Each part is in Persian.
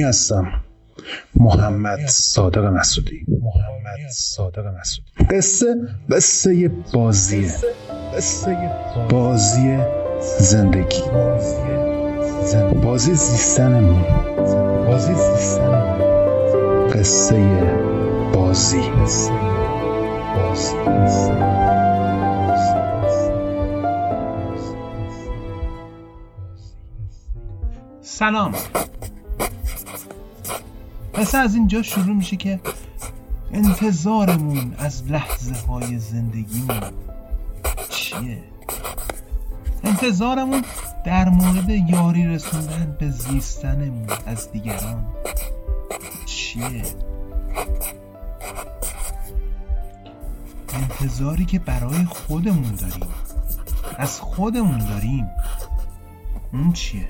ایرانی هستم. محمد صادق محسودی. قصه بازیه. بازی زندگی. بازی زیستنمون. قصه بازی. سلام. پس از اینجا شروع میشه که انتظارمون از لحظه های زندگیمون چیه؟ انتظارمون در مورد یاری رسوندن به زیستنمون از دیگران چیه؟ انتظاری که برای خودمون داریم، از خودمون داریم، اون چیه؟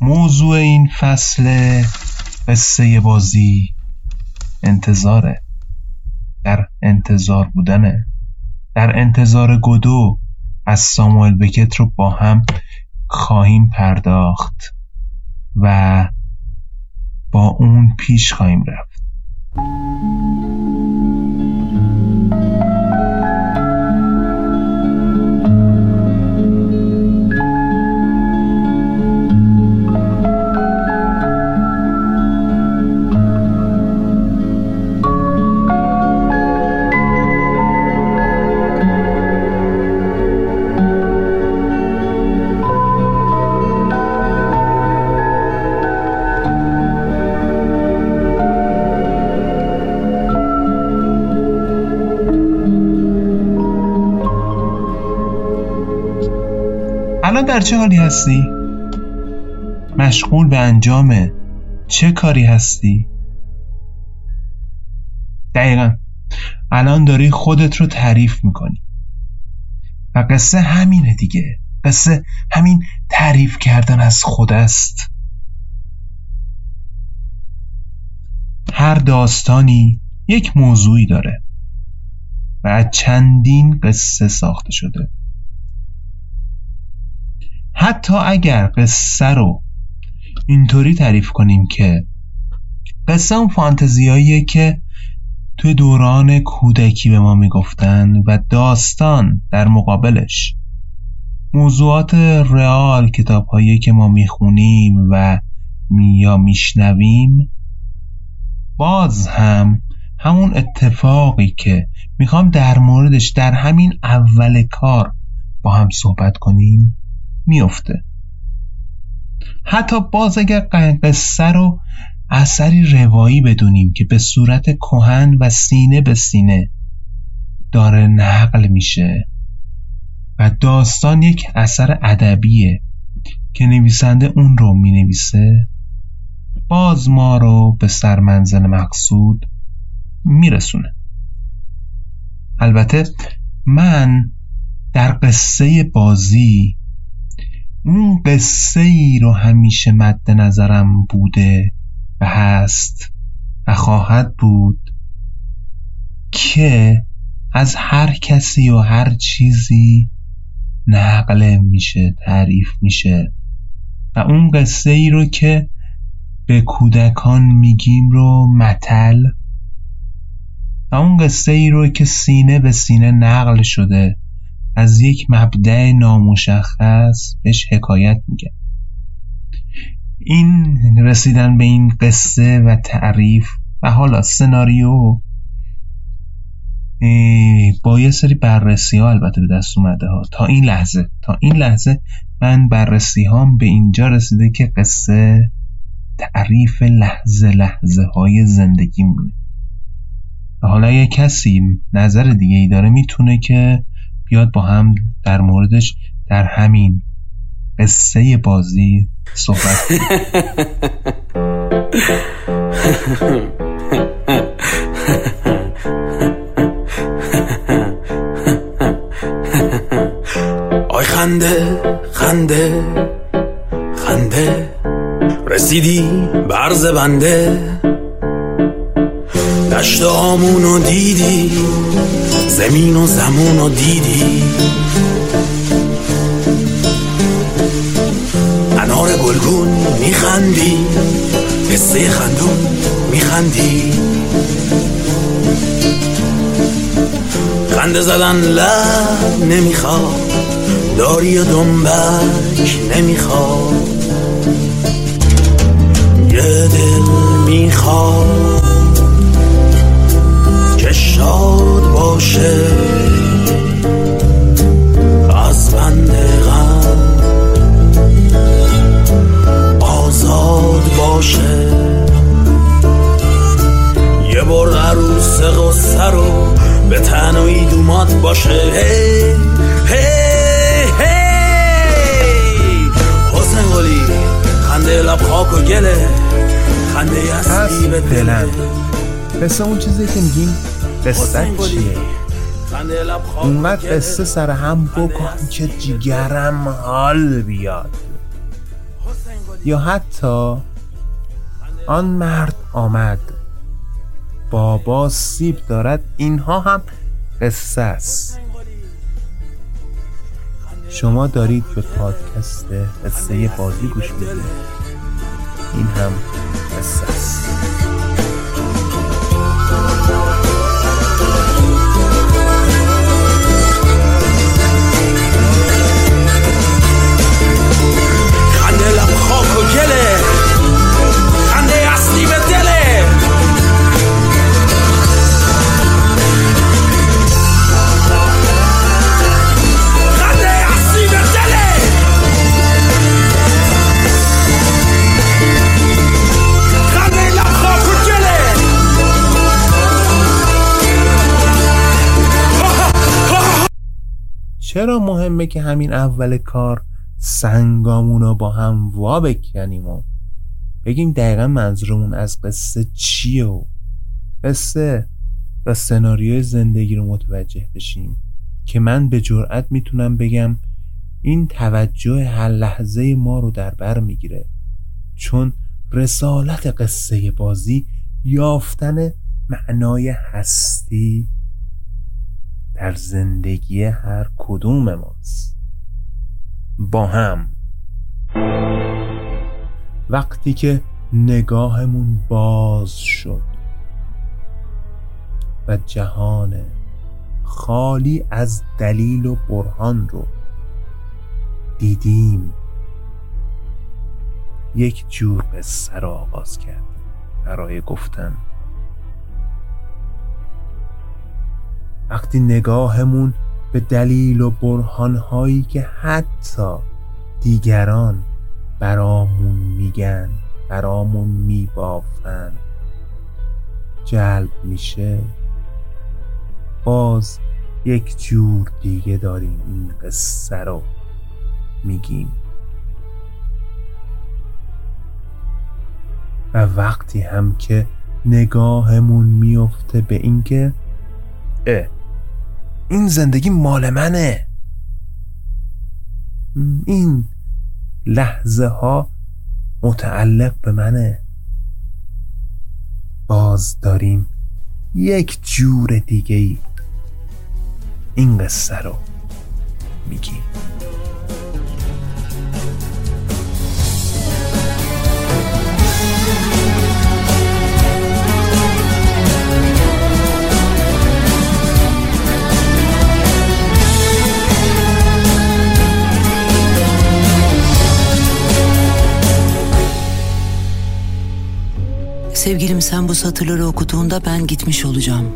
موضوع این فصل قصه بازی انتظاره. در انتظار بودنه. در انتظار گدو از ساموئل بکت رو با هم خواهیم پرداخت و با اون پیش خواهیم رفت. در چه حالی هستی؟ مشغول به انجام چه کاری هستی؟ دقیقاً الان داری خودت رو تعریف میکنی و قصه همینه دیگه. قصه همین تعریف کردن از خود است. هر داستانی یک موضوعی داره و چندین قصه ساخته شده. حتی اگر قصه رو اینطوری تعریف کنیم که قصه اون فانتزیاییه که توی دوران کودکی به ما میگفتن و داستان در مقابلش موضوعات رئال، کتاب‌هایی که ما میخونیم و یا میشنویم، باز هم همون اتفاقی که میخوام در موردش در همین اول کار با هم صحبت کنیم میفته. حتی باز اگر قصه رو اثری روایی بدونیم که به صورت کهن و سینه به سینه داره نقل میشه و داستان یک اثر ادبیه که نویسنده اون رو مینویسه، باز ما رو به سرمنزل مقصود میرسونه. البته من در قصه بازی اون قصه ای رو همیشه مد نظرم بوده و هست و خواهد بود که از هر کسی و هر چیزی نقل میشه، تعریف میشه و اون قصه ای رو که به کودکان میگیم رو متل و اون قصه ای رو که سینه به سینه نقل شده از یک مبدأ نامشخص بهش حکایت میگه. این رسیدن به این قصه و تعریف و حالا سناریو با یه سری بررسی ها البته به دست اومده ها. تا این لحظه من بررسی هام به اینجا رسیده که قصه تعریف لحظه های زندگی مونه. حالا یه کسی نظر دیگه ای داره، میتونه که یاد با هم در موردش در همین قصه بازی صحبت کنیم. آی خنده خنده خنده، رسیدی به عرض بنده، دشت آمونو دیدی، زمین و زمونو دیدی، انار گلگون میخندی، قصه خندون میخندی، خنده زدن لب نمیخواد، داری و دنبک نمیخواد، یه دل میخواد که شاد باشه از بنده غم آزاد باشه، یه بار عروس قصه رو به تن و ایدومات باشه، هی هی هی حسن قلی خنده لب خاک و گله خنده اصلی به دلم. قصه اون چیزی که میگیم قصه چیه؟ اومد قصه سر هم بکن که جگرم حال بیاد، یا حتی آن مرد آمد بابا سیب دارد، اینها هم قصه است. شما دارید به پادکست قصه بازی گوش میدید، این هم قصه است. خنده لب خاک و گله خنده اصلی به دله، خنده اصلی به دله، خنده لب خاک و گله، چرا مهمه که همین اول کار سنگامونو با هم وا بکنیم و بگیم دقیقا منظورمون از قصه چیه و قصه و سناریوی زندگی رو متوجه بشیم، که من به جرئت میتونم بگم این توجه هر لحظه ما رو در بر میگیره، چون رسالت قصه بازی یافتن معنای هستی در زندگی هر کدوم ماست. با هم وقتی که نگاهمون باز شد و جهان خالی از دلیل و برهان رو دیدیم، یک جور قصه را آغاز کردیم برای گفتن. وقتی نگاهمون به دلیل و برهان‌هایی که حتی دیگران برامون میگن، برامون میبافن، جلب میشه، باز یک جور دیگه داریم این قصه رو میگیم. و وقتی هم که نگاهمون میفته به این که این زندگی مال منه، این لحظه ها متعلق به منه، باز داریم یک جور دیگه ای این قصه رو میگیم. Sevgilim, sen bu satırları okuduğunda ben gitmiş olacağım.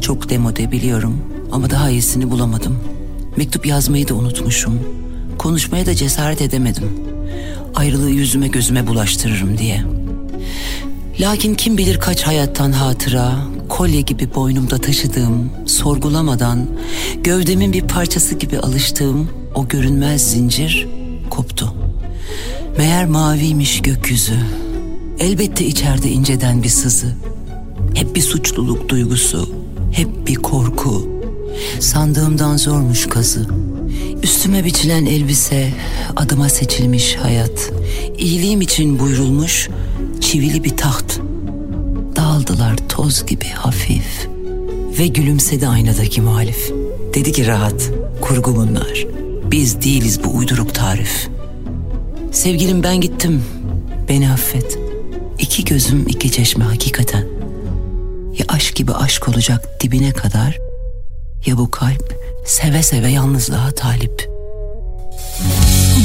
Çok demode biliyorum ama daha iyisini bulamadım. Mektup yazmayı da unutmuşum. Konuşmaya da cesaret edemedim. Ayrılığı yüzüme gözüme bulaştırırım diye. Lakin kim bilir kaç hayattan hatıra, kolye gibi boynumda taşıdığım, sorgulamadan, gövdemin bir parçası gibi alıştığım o görünmez zincir koptu. Meğer maviymiş gökyüzü. Elbette içeride inceden bir sızı, hep bir suçluluk duygusu, hep bir korku. Sandığımdan zormuş kazı. Üstüme biçilen elbise, adıma seçilmiş hayat, iyiliğim için buyrulmuş çivili bir taht. dağıldılar toz gibi hafif. Ve gülümsedi aynadaki muhalif. Dedi ki rahat, kurgu bunlar. Biz değiliz bu uyduruk tarif. Sevgilim ben gittim, beni affet. İki gözüm iki çeşme hakikaten. Ya aşk gibi aşk olacak dibine kadar, ya bu kalp seve seve yalnızlığa talip.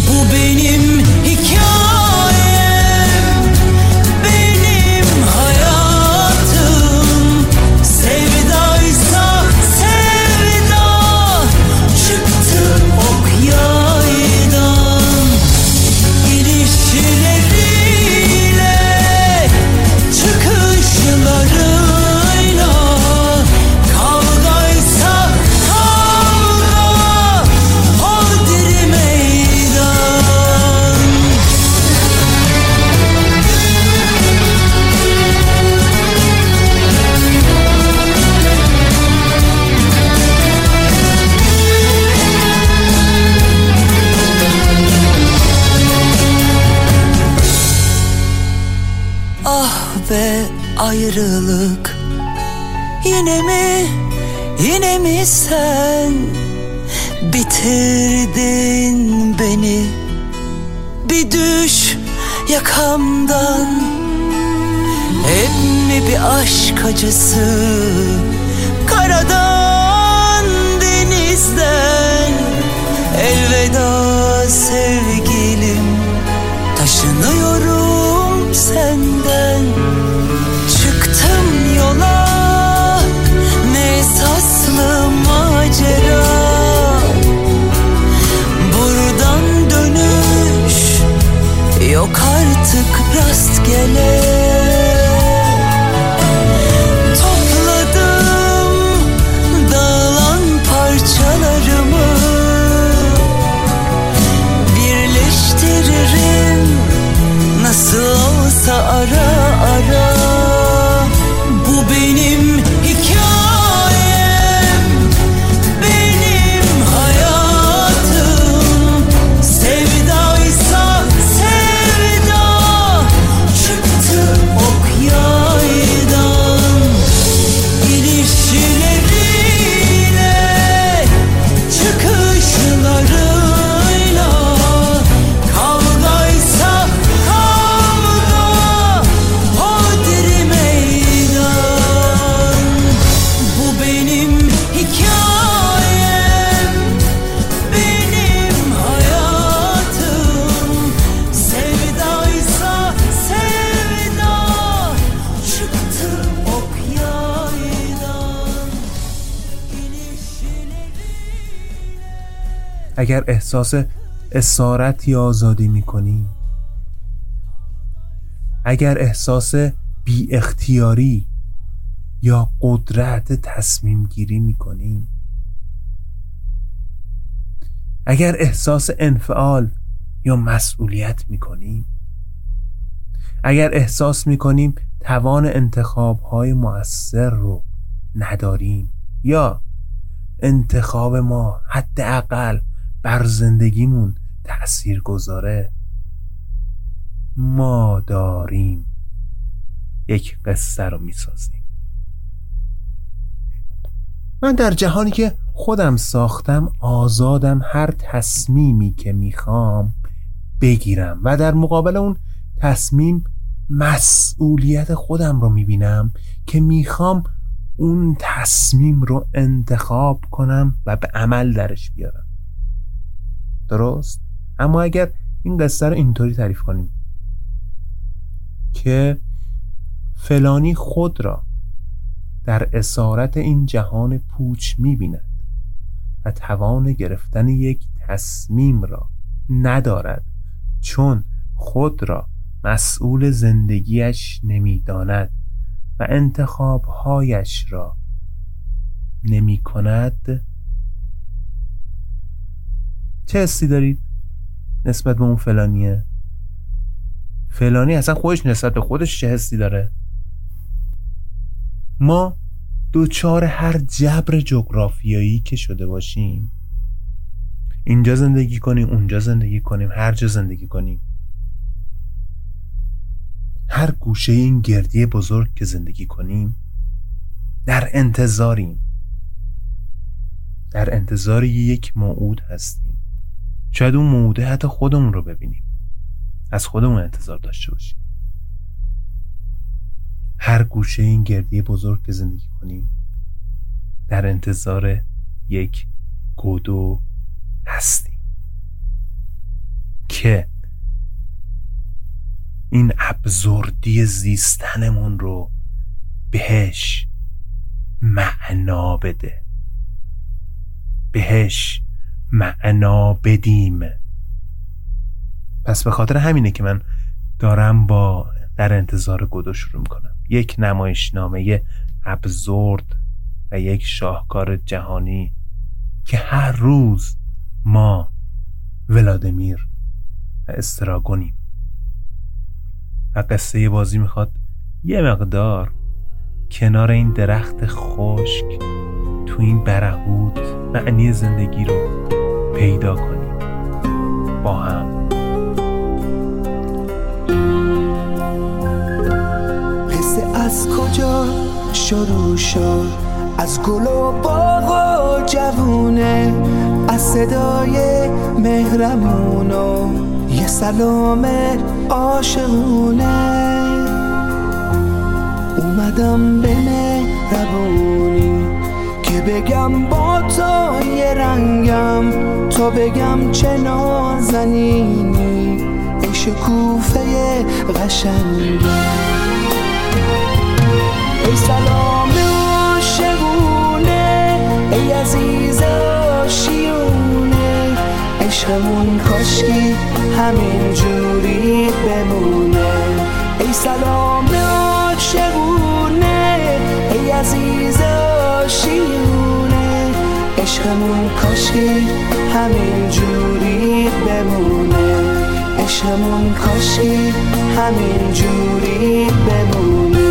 Bu benim hikayem, benim hayatım. Sevdaysa sevda, çıktı ok yaydan. İlişkileriyle, çıkışları. Ve ayrılık, yine mi sen bitirdin beni? Bir düş yakamdan, hep mi bir aşk acısı? Karadan, denizden elveda sevgilim, taşınıyorum senden. Ne saslı macera, buradan dönüş yok artık rastgele. Topladım dağılan parçalarımı, birleştiririm nasıl olsa ara ara. Benim hikayem, benim hayatım. Sevdaysa sevda, çıktı ok yaydan. İlişkileriyle, çıkışları. اگر احساس اسارت یا آزادی می‌کنی، اگر احساس بی اختیاری یا قدرت تصمیم گیری می‌کنی، اگر احساس انفعال یا مسئولیت می‌کنی، اگر احساس می‌کنیم توان انتخاب‌های مؤثر رو نداریم یا انتخاب ما حداقل بر زندگیمون تأثیر گذاره، ما داریم یک قصه رو میسازیم. من در جهانی که خودم ساختم آزادم هر تصمیمی که میخوام بگیرم و در مقابل اون تصمیم مسئولیت خودم رو میبینم که میخوام اون تصمیم رو انتخاب کنم و به عمل درش بیارم. درست؟ اما اگر این قصه رو اینطوری تعریف کنیم که فلانی خود را در اسارت این جهان پوچ می‌بیند و توان گرفتن یک تصمیم را ندارد چون خود را مسئول زندگیش نمی‌داند و انتخاب‌هایش را نمی‌کند، چه حسی دارید نسبت به اون فلانیه؟ فلانی اصلا خودش نسبت به خودش چه حسی داره؟ ما دوچار هر جبر جغرافیایی که شده باشیم، اینجا زندگی کنیم، اونجا زندگی کنیم، هر جا زندگی کنیم، هر گوشه این گردی بزرگ که زندگی کنیم در انتظار یک موعود هستیم. شاید اون موعوده حتی خودمون رو ببینیم، از خودمون انتظار داشته باشیم. هر گوشه این گردی بزرگ که زندگی کنیم در انتظار یک گودو هستیم که این ابزردی زیستنمون رو بهش معنا بده، بهش معنا بدیم. پس به خاطر همینه که من دارم با در انتظار گودو شروع میکنم. یک نمایشنامه ابزرد و یک شاهکار جهانی که هر روز ما ولادمیر و استراگونیم و قصه بازی میخواد یه مقدار کنار این درخت خشک تو این برهوت معنی زندگی رو پیدا کنیم با هم. قصه از کجا شروع شد؟ از گل و باغ و جوونه، از صدای مهرمون و یه سلام عاشقونه. اومدم به مهربونی که بگم با تو یه رنگم، تو بگم چه نازنینی ای شکوفه قشنگم. ای سلام عاشقونه، ای عزیز آشیونه، عشقمون کاشکی همین جوری بمونه. ای سلام عاشقونه، ای عزیز آشیونه، عشقمون کاشکی همین جوری بمونه. عشقمون کاشکی همین جوری بمونه.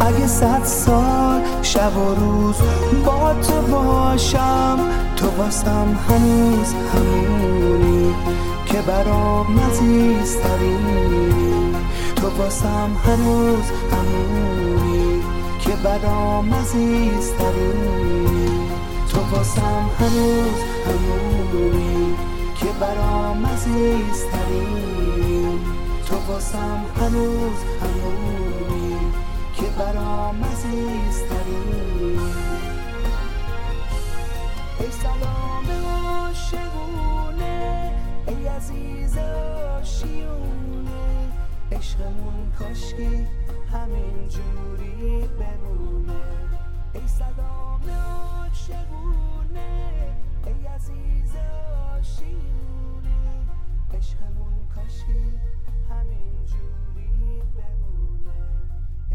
اگه 100 سال شب و روز با تو باشم، تو واسم هنوز همونی که برام عزیزترینی. تو واسم هنوز همونی که برام عزیزترینی. تو واسم هنوز همونی که برام عزیزترینی. تو واسم هنوز همونی که برام عزیزترینی. ای سلام عاشقونه، ای عزیز آشیونه، عشقمون کاشکی همین جوری بمونه. ای سلام عاشقونه، ای عزیز آشیونه، عشقمون کاشکی همین جوری بمونه.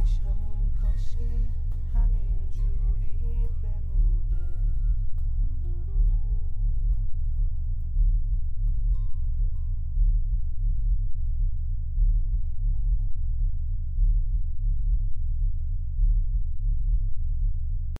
عشقمون کاشکی همین